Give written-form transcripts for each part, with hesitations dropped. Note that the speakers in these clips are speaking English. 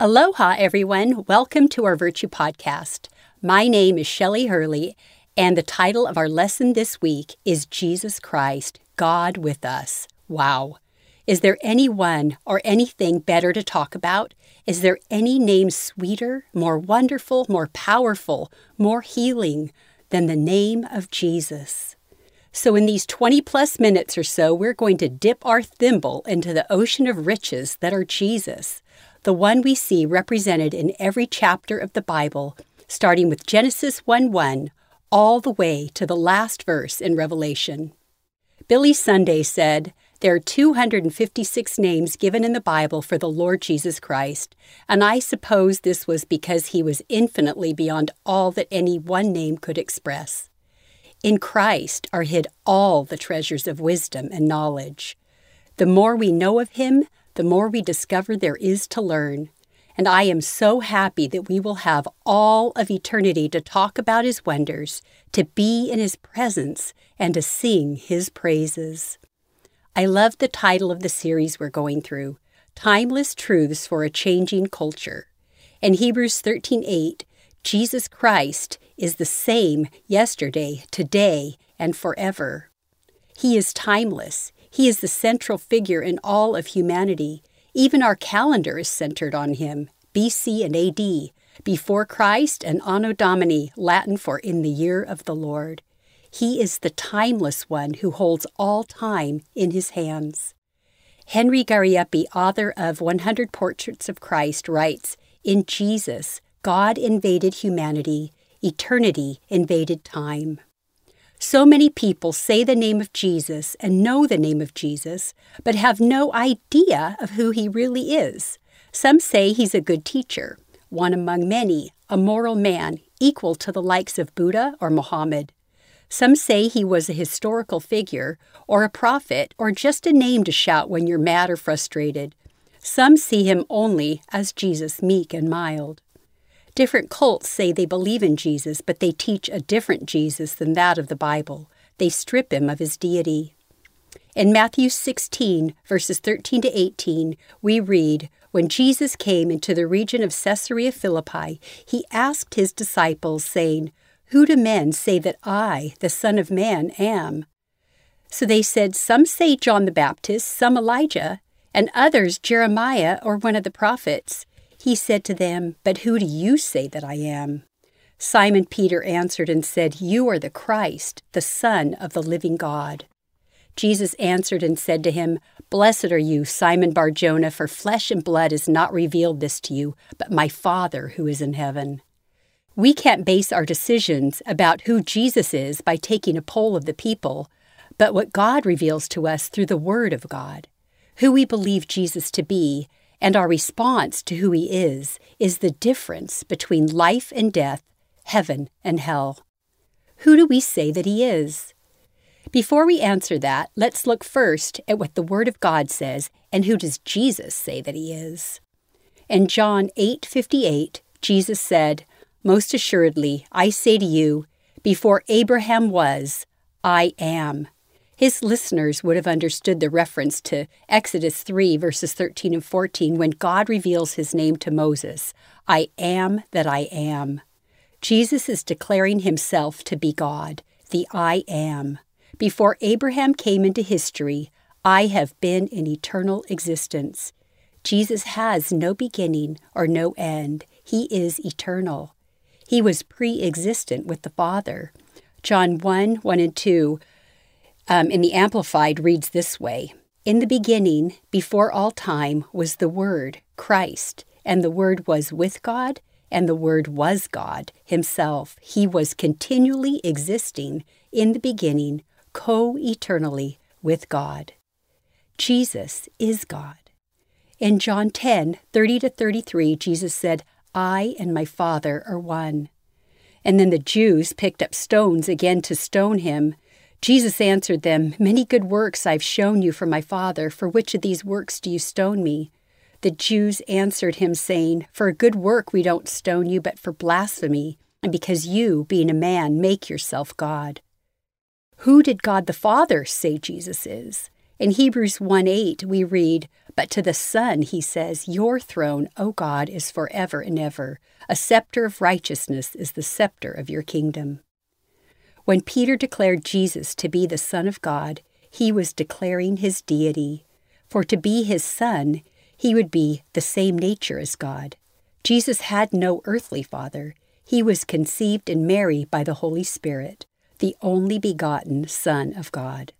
Aloha, everyone. Welcome to our Virtue Podcast. My name is Shelley Hurley, and the title of our lesson this week is Jesus Christ, God with Us. Wow. Is there anyone or anything better to talk about? Is there any name sweeter, more wonderful, more powerful, more healing than the name of Jesus? So in these 20-plus minutes or so, we're going to dip our thimble into the ocean of riches that are Jesus, the one we see represented in every chapter of the Bible, starting with Genesis 1:1, all the way to the last verse in Revelation. Billy Sunday said, "There are 256 names given in the Bible for the Lord Jesus Christ, and I suppose this was because he was infinitely beyond all that any one name could express. In Christ are hid all the treasures of wisdom and knowledge. The more we know of him, the more we discover there is to learn. And I am so happy that we will have all of eternity to talk about his wonders, to be in his presence, and to sing his praises." I love the title of the series we're going through, Timeless Truths for a Changing Culture. In Hebrews 13:8, Jesus Christ is the same yesterday, today, and forever. He is timeless. He is the central figure in all of humanity. Even our calendar is centered on him, BC and AD, before Christ and Anno Domini, Latin for in the year of the Lord. He is the timeless one who holds all time in his hands. Henry Garieppi, author of 100 Portraits of Christ, writes, "In Jesus, God invaded humanity. Eternity invaded time." So many people say the name of Jesus and know the name of Jesus, but have no idea of who he really is. Some say he's a good teacher, one among many, a moral man, equal to the likes of Buddha or Muhammad. Some say he was a historical figure, or a prophet, or just a name to shout when you're mad or frustrated. Some see him only as Jesus, meek and mild. Different cults say they believe in Jesus, but they teach a different Jesus than that of the Bible. They strip him of his deity. In Matthew 16, verses 13 to 18, we read, "When Jesus came into the region of Caesarea Philippi, he asked his disciples, saying, 'Who do men say that I, the Son of Man, am?' So they said, 'Some say John the Baptist, some Elijah, and others Jeremiah or one of the prophets.' He said to them, 'But who do you say that I am?' Simon Peter answered and said, 'You are the Christ, the Son of the living God.' Jesus answered and said to him, 'Blessed are you, Simon Bar-Jonah, for flesh and blood has not revealed this to you, but my Father who is in heaven.'" We can't base our decisions about who Jesus is by taking a poll of the people, but what God reveals to us through the Word of God. Who we believe Jesus to be and our response to who he is the difference between life and death, heaven and hell. Who do we say that he is? Before we answer that, let's look first at what the Word of God says and who does Jesus say that he is. In John 8:58, Jesus said, "Most assuredly, I say to you, before Abraham was, I am." His listeners would have understood the reference to Exodus 3, verses 13 and 14, when God reveals his name to Moses, "I am that I am." Jesus is declaring himself to be God, the I am. Before Abraham came into history, I have been in eternal existence. Jesus has no beginning or no end. He is eternal. He was pre-existent with the Father. John 1:1 and 2 in the Amplified reads this way, "In the beginning, before all time, was the Word, Christ, and the Word was with God, and the Word was God himself. He was continually existing in the beginning, co-eternally with God." Jesus is God. In John 10:30-33, Jesus said, "I and my Father are one." And then the Jews picked up stones again to stone him. Jesus answered them, "Many good works I've shown you from my Father. For which of these works do you stone me?" The Jews answered him, saying, "For a good work we don't stone you, but for blasphemy, and because you, being a man, make yourself God." Who did God the Father say Jesus is? In Hebrews 1:8, we read, But to the Son he says, "Your throne, O God, is forever and ever. A scepter of righteousness is the scepter of your kingdom." When Peter declared Jesus to be the Son of God, he was declaring his deity. For to be his Son, he would be the same nature as God. Jesus had no earthly father. He was conceived in Mary by the Holy Spirit, the only begotten Son of God.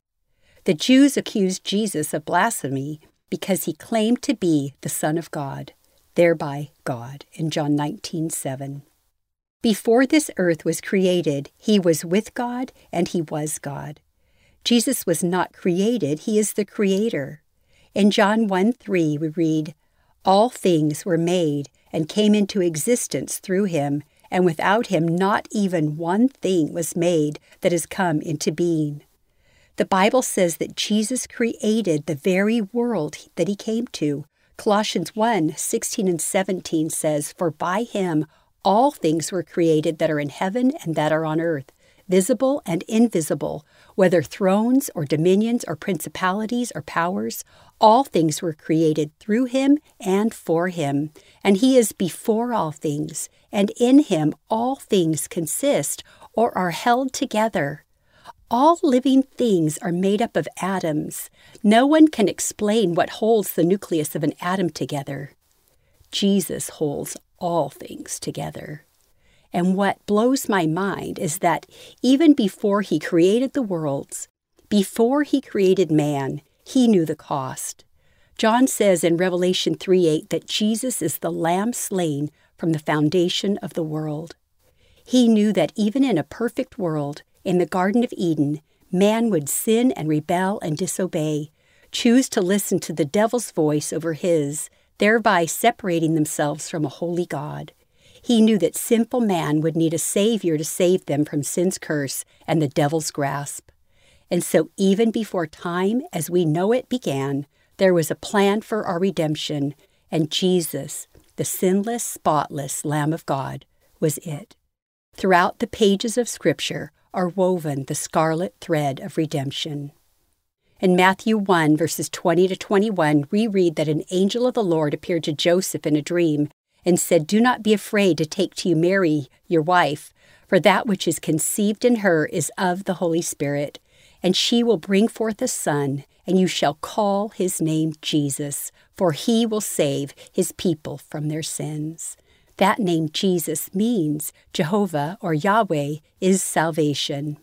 The Jews accused Jesus of blasphemy because he claimed to be the Son of God, thereby God, in John 19:7. Before this earth was created, he was with God and he was God. Jesus was not created, he is the Creator. In John 1:3 we read, "All things were made and came into existence through him, and without him not even one thing was made that has come into being." The Bible says that Jesus created the very world that he came to. Colossians 1:16 and 17 says, "For by him all things were created that are in heaven and that are on earth, visible and invisible, whether thrones or dominions or principalities or powers. All things were created through him and for him. And he is before all things, and in him all things consist or are held together." All living things are made up of atoms. No one can explain what holds the nucleus of an atom together. Jesus holds all things together. And what blows my mind is that even before he created the worlds, before he created man, he knew the cost. John says in Revelation 3:8 that Jesus is the Lamb slain from the foundation of the world. He knew that even in a perfect world, in the Garden of Eden, man would sin and rebel and disobey, choose to listen to the devil's voice over his, thereby separating themselves from a holy God. He knew that sinful man would need a Savior to save them from sin's curse and the devil's grasp. And so even before time as we know it began, there was a plan for our redemption, and Jesus, the sinless, spotless Lamb of God, was it. Throughout the pages of Scripture are woven the scarlet thread of redemption. In Matthew 1, verses 20 to 21, we read that an angel of the Lord appeared to Joseph in a dream and said, "Do not be afraid to take to you Mary, your wife, for that which is conceived in her is of the Holy Spirit. And she will bring forth a son, and you shall call his name Jesus, for he will save his people from their sins." That name Jesus means Jehovah or Yahweh is salvation.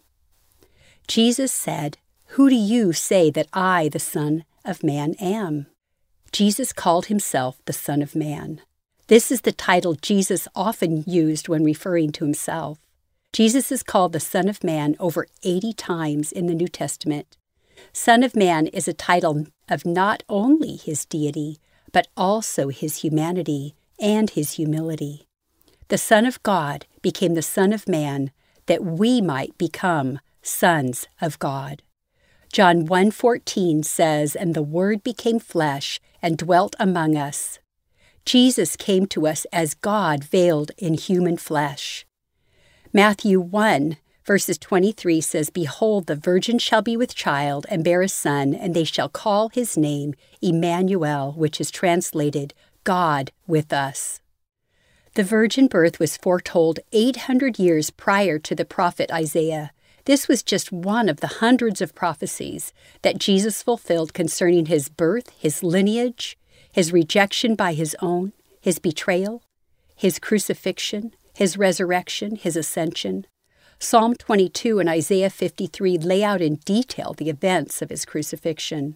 Jesus said, "Who do you say that I, the Son of Man, am?" Jesus called himself the Son of Man. This is the title Jesus often used when referring to himself. Jesus is called the Son of Man over 80 times in the New Testament. Son of Man is a title of not only his deity, but also his humanity and his humility. The Son of God became the Son of Man that we might become sons of God. John 1:14 says, "And the Word became flesh and dwelt among us." Jesus came to us as God veiled in human flesh. Matthew 1, verses 23 says, "Behold, the virgin shall be with child and bear a son, and they shall call his name Emmanuel," which is translated God with us. The virgin birth was foretold 800 years prior to the prophet Isaiah. This was just one of the hundreds of prophecies that Jesus fulfilled concerning his birth, his lineage, his rejection by his own, his betrayal, his crucifixion, his resurrection, his ascension. Psalm 22 and Isaiah 53 lay out in detail the events of his crucifixion.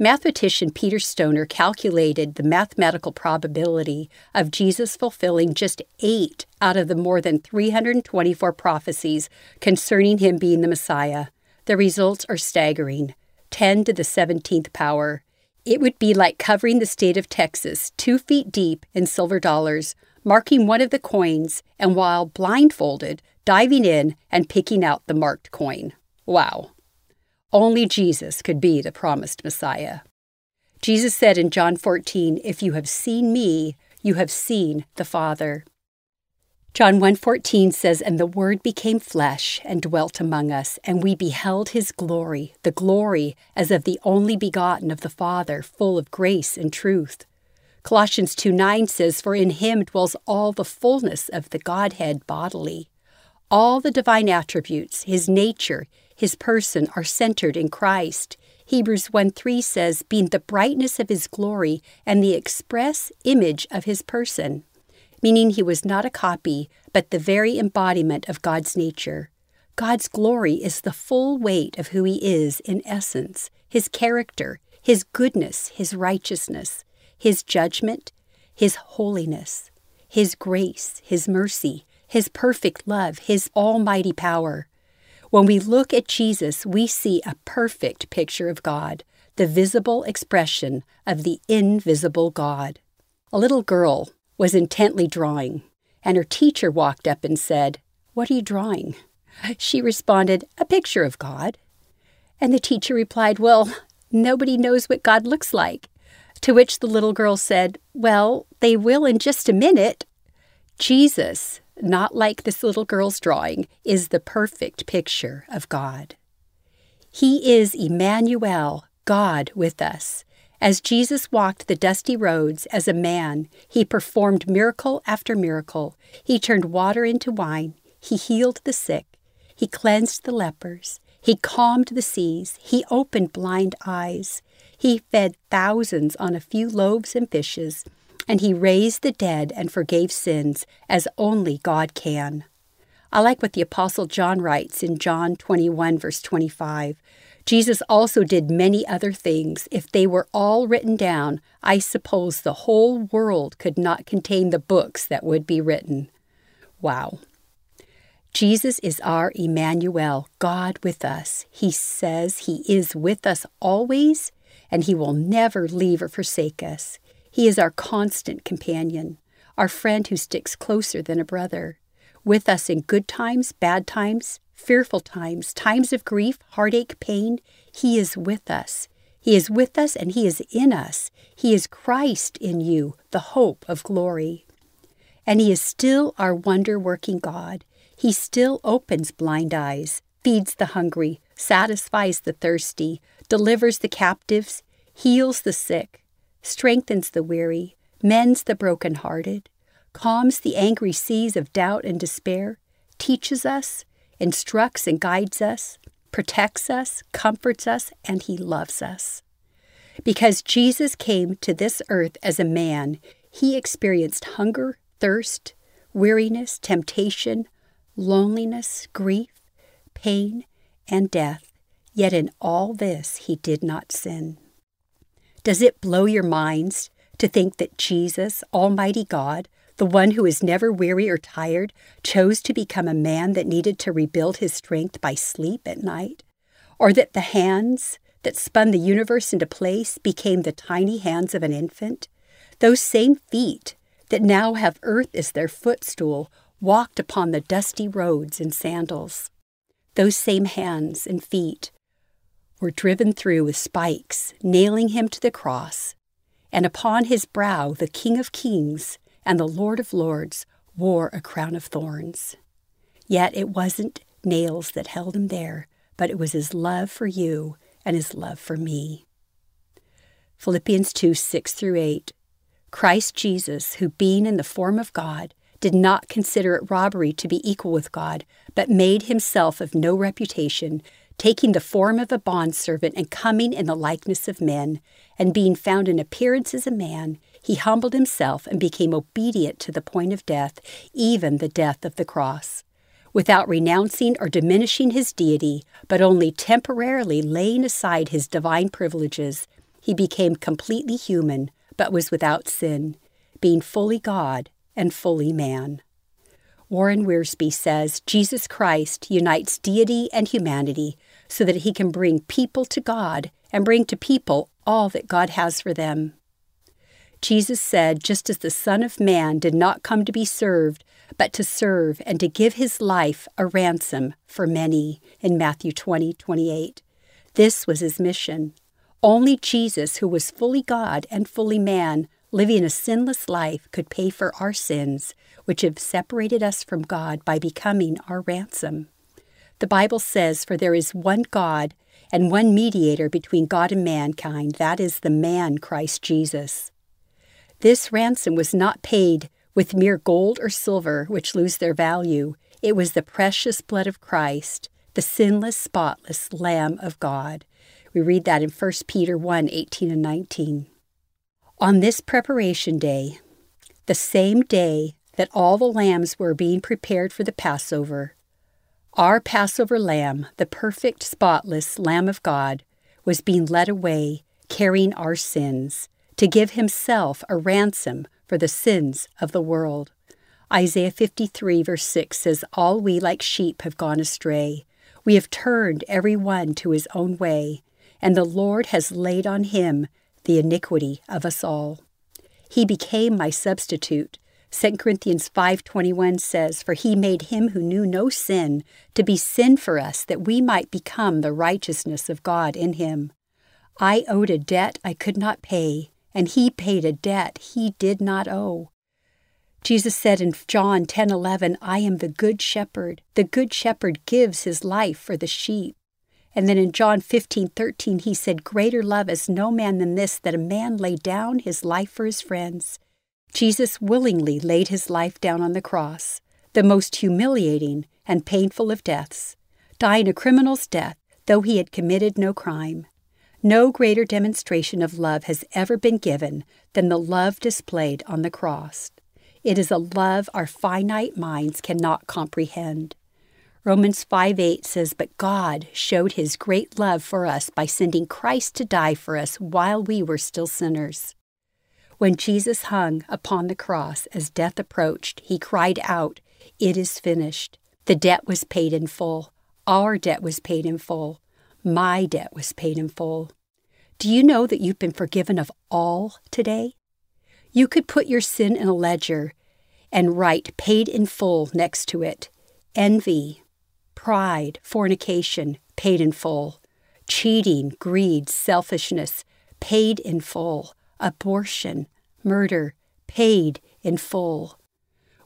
Mathematician Peter Stoner calculated the mathematical probability of Jesus fulfilling just 8 out of the more than 324 prophecies concerning him being the Messiah. The results are staggering. 10 to the 17th power. It would be like covering the state of Texas 2 feet deep in silver dollars, marking one of the coins, and while blindfolded, diving in and picking out the marked coin. Wow. Only Jesus could be the promised Messiah. Jesus said in John 14, "If you have seen me, you have seen the Father." John 1:14 says, "And the Word became flesh and dwelt among us, and we beheld his glory, the glory as of the only begotten of the Father, full of grace and truth." Colossians 2:9 says, "For in him dwells all the fullness of the Godhead bodily." All the divine attributes, his nature, his person, are centered in Christ. Hebrews 1:3 says, "Being the brightness of his glory and the express image of his person," meaning he was not a copy, but the very embodiment of God's nature. God's glory is the full weight of who he is in essence, his character, his goodness, his righteousness, his judgment, his holiness, his grace, his mercy, his perfect love, his almighty power. When we look at Jesus, we see a perfect picture of God, the visible expression of the invisible God. A little girl was intently drawing, and her teacher walked up and said, "What are you drawing?" She responded, "A picture of God." And the teacher replied, "Well, nobody knows what God looks like." To which the little girl said, "Well, they will in just a minute." Jesus, not like this little girl's drawing, is the perfect picture of God. He is Emmanuel, God with us. As Jesus walked the dusty roads as a man, he performed miracle after miracle. He turned water into wine. He healed the sick. He cleansed the lepers. He calmed the seas. He opened blind eyes. He fed thousands on a few loaves and fishes. And he raised the dead and forgave sins, as only God can. I like what the Apostle John writes in John 21, verse 25. "Jesus also did many other things. If they were all written down, I suppose the whole world could not contain the books that would be written." Wow. Jesus is our Emmanuel, God with us. He says he is with us always, and he will never leave or forsake us. He is our constant companion, our friend who sticks closer than a brother, with us in good times, bad times, fearful times, times of grief, heartache, pain. He is with us. He is with us and he is in us. He is Christ in you, the hope of glory. And he is still our wonder-working God. He still opens blind eyes, feeds the hungry, satisfies the thirsty, delivers the captives, heals the sick, strengthens the weary, mends the brokenhearted, calms the angry seas of doubt and despair, teaches us, instructs and guides us, protects us, comforts us, and he loves us. Because Jesus came to this earth as a man, he experienced hunger, thirst, weariness, temptation, loneliness, grief, pain, and death. Yet in all this he did not sin. Does it blow your minds to think that Jesus, Almighty God, the one who is never weary or tired, chose to become a man that needed to rebuild his strength by sleep at night? Or that the hands that spun the universe into place became the tiny hands of an infant? Those same feet that now have earth as their footstool walked upon the dusty roads in sandals. Those same hands and feet were driven through with spikes, nailing him to the cross. And upon his brow the King of Kings and the Lord of Lords wore a crown of thorns. Yet it wasn't nails that held him there, but it was his love for you and his love for me. Philippians 2, 6-8. "Christ Jesus, who being in the form of God, did not consider it robbery to be equal with God, but made himself of no reputation, taking the form of a bondservant and coming in the likeness of men, and being found in appearance as a man, he humbled himself and became obedient to the point of death, even the death of the cross. Without renouncing or diminishing his deity, but only temporarily laying aside his divine privileges, he became completely human, but was without sin, being fully God and fully man." Warren Wiersbe says, "Jesus Christ unites deity and humanity so that he can bring people to God and bring to people all that God has for them." Jesus said, "Just as the Son of Man did not come to be served, but to serve and to give his life a ransom for many," in Matthew 20:28. This was his mission. Only Jesus, who was fully God and fully man, living a sinless life, could pay for our sins, which have separated us from God by becoming our ransom. The Bible says, "For there is one God and one mediator between God and mankind, that is the man Christ Jesus." This ransom was not paid with mere gold or silver, which lose their value. It was the precious blood of Christ, the sinless, spotless Lamb of God. We read that in 1 Peter 1, 18 and 19. On this preparation day, the same day that all the lambs were being prepared for the Passover, our Passover lamb, the perfect, spotless Lamb of God, was being led away, carrying our sins, to give himself a ransom for the sins of the world. Isaiah 53, verse 6 says, "All we like sheep have gone astray. We have turned every one to his own way, and the Lord has laid on him the iniquity of us all. He became my substitute." 2 Corinthians 5:21 says, "For he made him who knew no sin to be sin for us, that we might become the righteousness of God in him." I owed a debt I could not pay, and he paid a debt he did not owe. Jesus said in John 10:11, "I am the good shepherd. The good shepherd gives his life for the sheep." And then in John 15:13, he said, "Greater love is no man than this, that a man lay down his life for his friends." Jesus willingly laid his life down on the cross, the most humiliating and painful of deaths, dying a criminal's death, though he had committed no crime. No greater demonstration of love has ever been given than the love displayed on the cross. It is a love our finite minds cannot comprehend. Romans 5:8 says, "But God showed his great love for us by sending Christ to die for us while we were still sinners." When Jesus hung upon the cross as death approached, he cried out, "It is finished." The debt was paid in full. Our debt was paid in full. My debt was paid in full. Do you know that you've been forgiven of all today? You could put your sin in a ledger and write "paid in full" next to it. Envy, pride, fornication, paid in full. Cheating, greed, selfishness, paid in full. Abortion, murder, paid in full.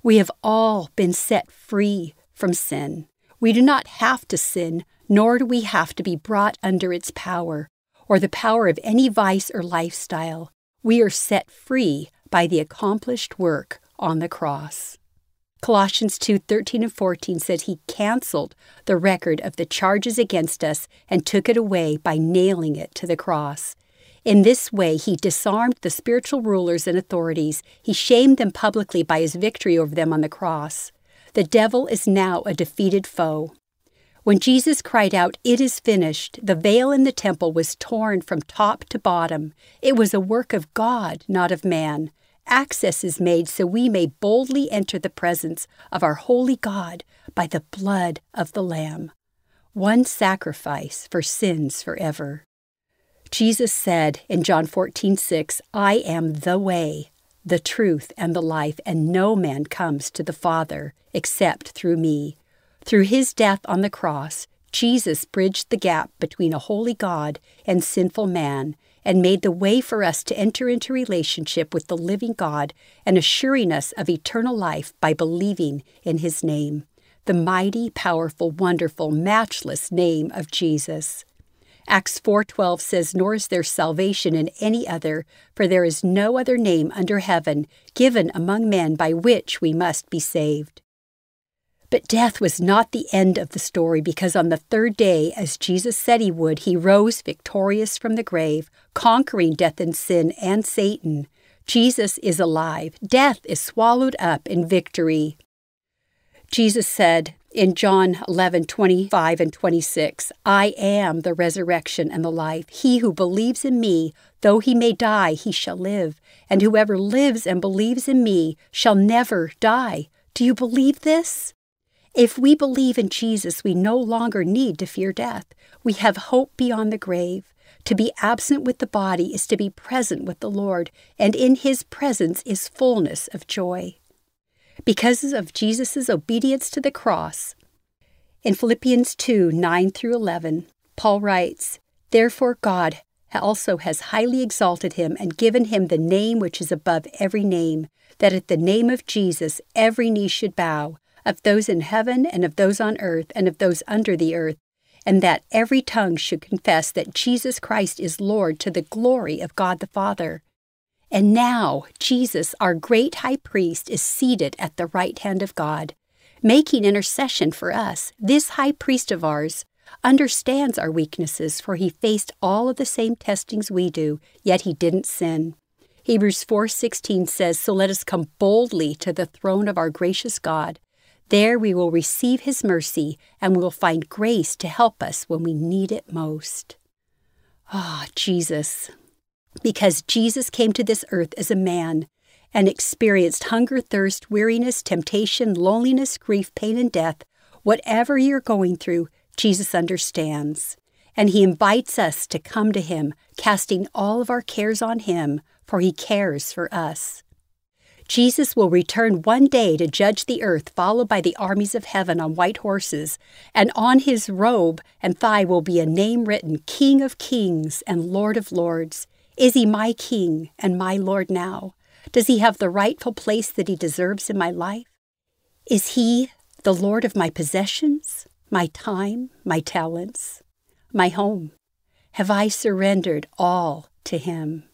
We have all been set free from sin. We do not have to sin, nor do we have to be brought under its power, or the power of any vice or lifestyle. We are set free by the accomplished work on the cross. Colossians 2:13 and 14 said he canceled the record of the charges against us and took it away by nailing it to the cross. In this way, he disarmed the spiritual rulers and authorities. He shamed them publicly by his victory over them on the cross. The devil is now a defeated foe. When Jesus cried out, "It is finished," the veil in the temple was torn from top to bottom. It was a work of God, not of man. Access is made so we may boldly enter the presence of our holy God by the blood of the Lamb. One sacrifice for sins forever. Jesus said in John 14:6, "I am the way, the truth, and the life, and no man comes to the Father except through me." Through his death on the cross, Jesus bridged the gap between a holy God and sinful man and made the way for us to enter into relationship with the living God and assuring us of eternal life by believing in his name, the mighty, powerful, wonderful, matchless name of Jesus. Acts 4:12 says, "Nor is there salvation in any other, for there is no other name under heaven given among men by which we must be saved." But death was not the end of the story, because on the third day, as Jesus said he would, he rose victorious from the grave, conquering death and sin and Satan. Jesus is alive. Death is swallowed up in victory. Jesus said in John 11:25 and 26, "I am the resurrection and the life. He who believes in me, though he may die, he shall live. And whoever lives and believes in me shall never die." Do you believe this? If we believe in Jesus, we no longer need to fear death. We have hope beyond the grave. To be absent with the body is to be present with the Lord, and in his presence is fullness of joy. Because of Jesus' obedience to the cross, in Philippians 2:9 through 11, Paul writes, "Therefore God also has highly exalted him and given him the name which is above every name, that at the name of Jesus every knee should bow, of those in heaven and of those on earth and of those under the earth, and that every tongue should confess that Jesus Christ is Lord to the glory of God the Father. And now Jesus, our great high priest, is seated at the right hand of God, making intercession for us. This high priest of ours understands our weaknesses, for he faced all of the same testings we do, yet he didn't sin. Hebrews 4:16 says, "So let us come boldly to the throne of our gracious God. There we will receive his mercy, and we will find grace to help us when we need it most." Ah, Jesus. Because Jesus came to this earth as a man and experienced hunger, thirst, weariness, temptation, loneliness, grief, pain, and death, whatever you're going through, Jesus understands. And he invites us to come to him, casting all of our cares on him, for he cares for us. Jesus will return one day to judge the earth, followed by the armies of heaven on white horses, and on his robe and thigh will be a name written, King of Kings and Lord of Lords. Is he my King and my Lord now? Does he have the rightful place that he deserves in my life? Is he the Lord of my possessions, my time, my talents, my home? Have I surrendered all to him?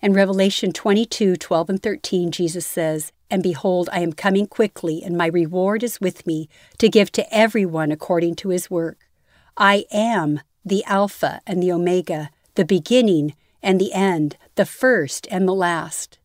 In Revelation 22:12-13, Jesus says, "And behold, I am coming quickly, and my reward is with me, to give to everyone according to his work. I am the Alpha and the Omega, the beginning and the end, the first and the last."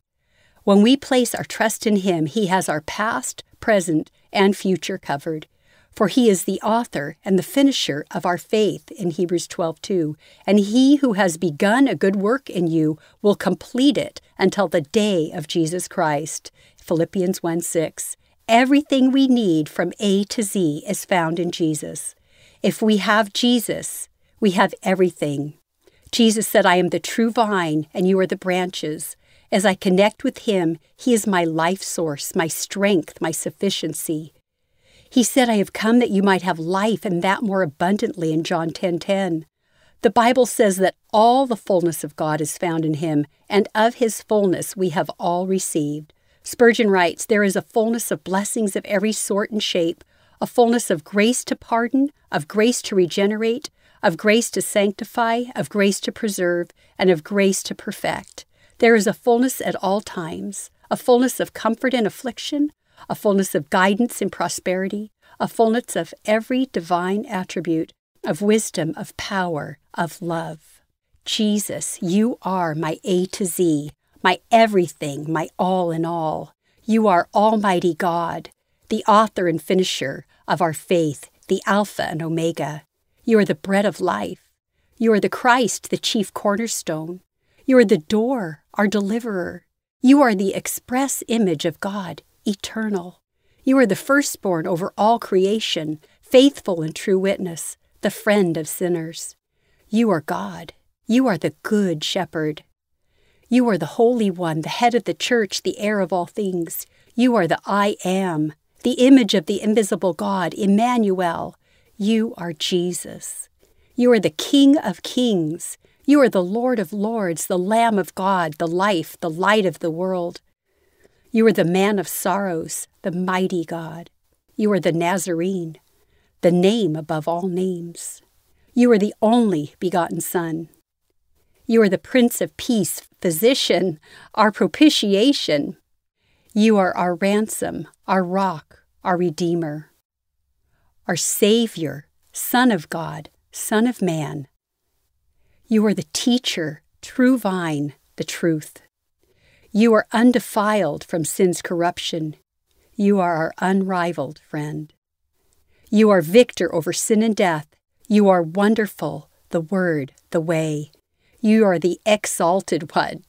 When we place our trust in him, he has our past, present, and future covered. For he is the author and the finisher of our faith in Hebrews 12:2, and he who has begun a good work in you will complete it until the day of Jesus Christ. Philippians 1:6. Everything we need from A to Z is found in Jesus. If we have Jesus, we have everything. Jesus said, "I am the true vine, and you are the branches." As I connect with him, he is my life source, my strength, my sufficiency. He said, "I have come that you might have life, and that more abundantly," in John 10:10. The Bible says that all the fullness of God is found in him, and of his fullness we have all received. Spurgeon writes, "There is a fullness of blessings of every sort and shape, a fullness of grace to pardon, of grace to regenerate, of grace to sanctify, of grace to preserve, and of grace to perfect. There is a fullness at all times, a fullness of comfort in affliction, a fullness of guidance and prosperity, a fullness of every divine attribute, of wisdom, of power, of love." Jesus, you are my A to Z, my everything, my all in all. You are Almighty God, the author and finisher of our faith, the Alpha and Omega. You are the bread of life. You are the Christ, the chief cornerstone. You are the door, our deliverer. You are the express image of God, eternal. You are the firstborn over all creation, faithful and true witness, the friend of sinners. You are God. You are the good shepherd. You are the Holy One, the head of the church, the heir of all things. You are the I Am, the image of the invisible God, Emmanuel. You are Jesus. You are the King of Kings. You are the Lord of Lords, the Lamb of God, the life, the light of the world. You are the man of sorrows, the mighty God. You are the Nazarene, the name above all names. You are the only begotten Son. You are the Prince of Peace, physician, our propitiation. You are our ransom, our rock, our Redeemer, our Savior, Son of God, Son of Man. You are the teacher, true vine, the truth. You are undefiled from sin's corruption. You are our unrivaled friend. You are victor over sin and death. You are wonderful, the Word, the way. You are the exalted one.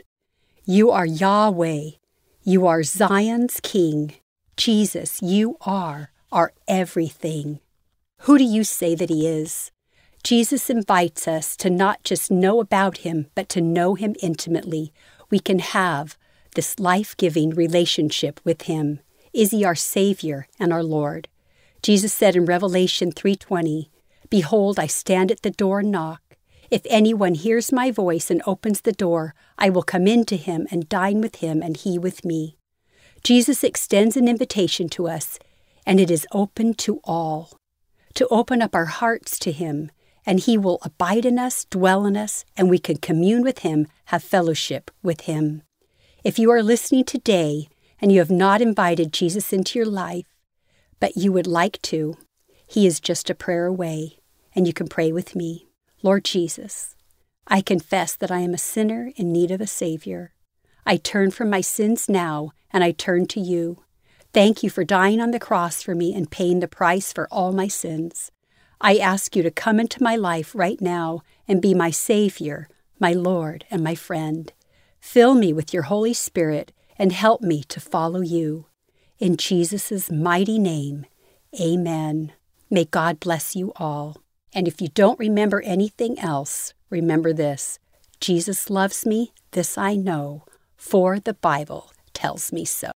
You are Yahweh. You are Zion's King. Jesus, you are our everything. Who do you say that he is? Jesus invites us to not just know about him, but to know him intimately. We can have this life-giving relationship with him. Is he our Savior and our Lord? Jesus said in Revelation 3:20, "Behold, I stand at the door and knock. If anyone hears my voice and opens the door, I will come in to him and dine with him and he with me. Jesus extends an invitation to us, and it is open to all, to open up our hearts to him, and he will abide in us, dwell in us, and we can commune with him, have fellowship with him. If you are listening today and you have not invited Jesus into your life, but you would like to, he is just a prayer away, and you can pray with me. Lord Jesus, I confess that I am a sinner in need of a Savior. I turn from my sins now, and I turn to you. Thank you for dying on the cross for me and paying the price for all my sins. I ask you to come into my life right now and be my Savior, my Lord, and my friend. Fill me with your Holy Spirit and help me to follow you. In Jesus' mighty name, amen. May God bless you all. And if you don't remember anything else, remember this. Jesus loves me, this I know, for the Bible tells me so.